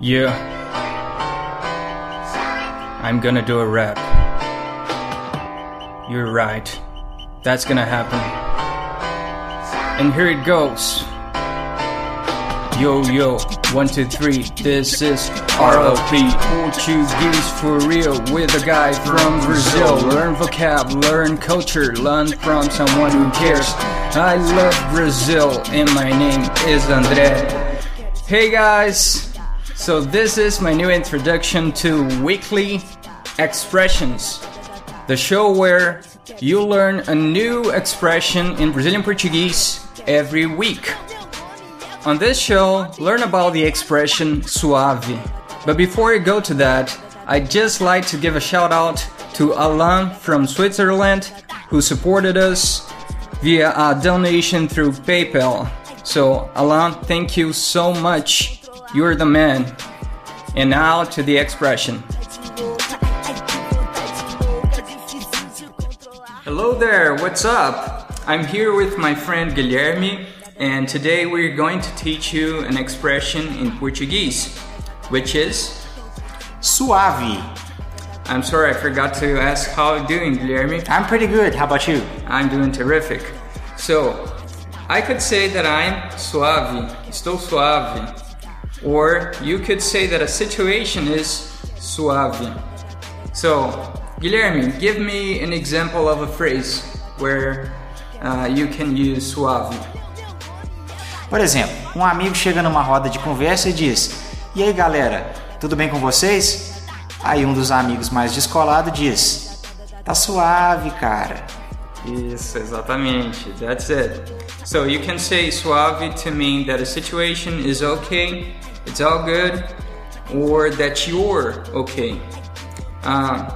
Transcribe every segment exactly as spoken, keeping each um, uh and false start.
Yeah, I'm gonna do a rap. You're right, that's gonna happen. And here it goes. Yo, yo, one, two, three, this is R L P, Portuguese for real, with a guy from Brazil. Learn vocab, learn culture, learn from someone who cares. I love Brazil, and my name is André. Hey guys, so this is my new introduction to Weekly Expressions, the show where you learn a new expression in Brazilian Portuguese every week. On this show, learn about the expression suave. But before we go to that, I'd just like to give a shout out to Alain from Switzerland, who supported us via a donation through PayPal. So Alain, thank you so much. You're the man. And now to the expression. Hello there, what's up? I'm here with my friend Guilherme. And today we're going to teach you an expression in Portuguese, which is suave. I'm sorry, I forgot to ask how you're doing, Guilherme. I'm pretty good. How about you? I'm doing terrific. So, I could say that I'm suave, estou suave. Or you could say that a situation is suave. So, Guilherme, give me an example of a phrase where uh, you can use suave. Por exemplo, um amigo chega numa roda de conversa e diz: "E aí galera, tudo bem com vocês?" Aí um dos amigos mais descolado diz: "Tá suave, cara." Isso, exatamente. That's it. So you can say suave to mean that a situation is okay, it's all good, or that you're okay. Uh,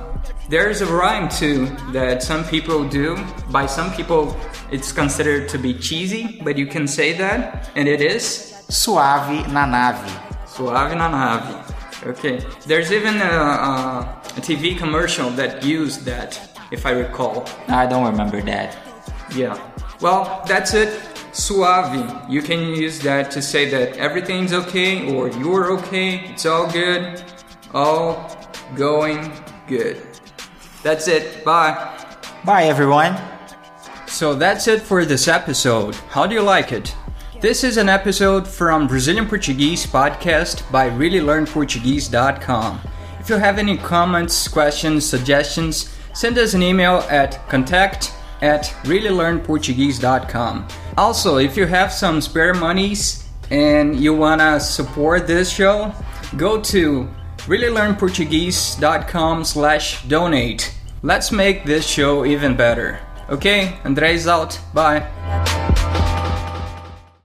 there's a rhyme too that some people do. By some people, it's considered to be cheesy, but you can say that, and it is suave na nave. Suave na nave. Okay. There's even a, a, a T V commercial that used that, if I recall. I don't remember that. Yeah. Well, that's it. Suave. You can use that to say that everything's okay, or you're okay, it's all good, all going good. That's it. Bye. Bye, everyone. So that's it for this episode. How do you like it? This is an episode from Brazilian Portuguese podcast by really learn portuguese dot com. If you have any comments, questions, suggestions, send us an email at contact at really learn portuguese dot com. Also, if you have some spare monies and you want to support this show, go to really learn portuguese dot com slash donate. Let's make this show even better. Okay, André is out. Bye.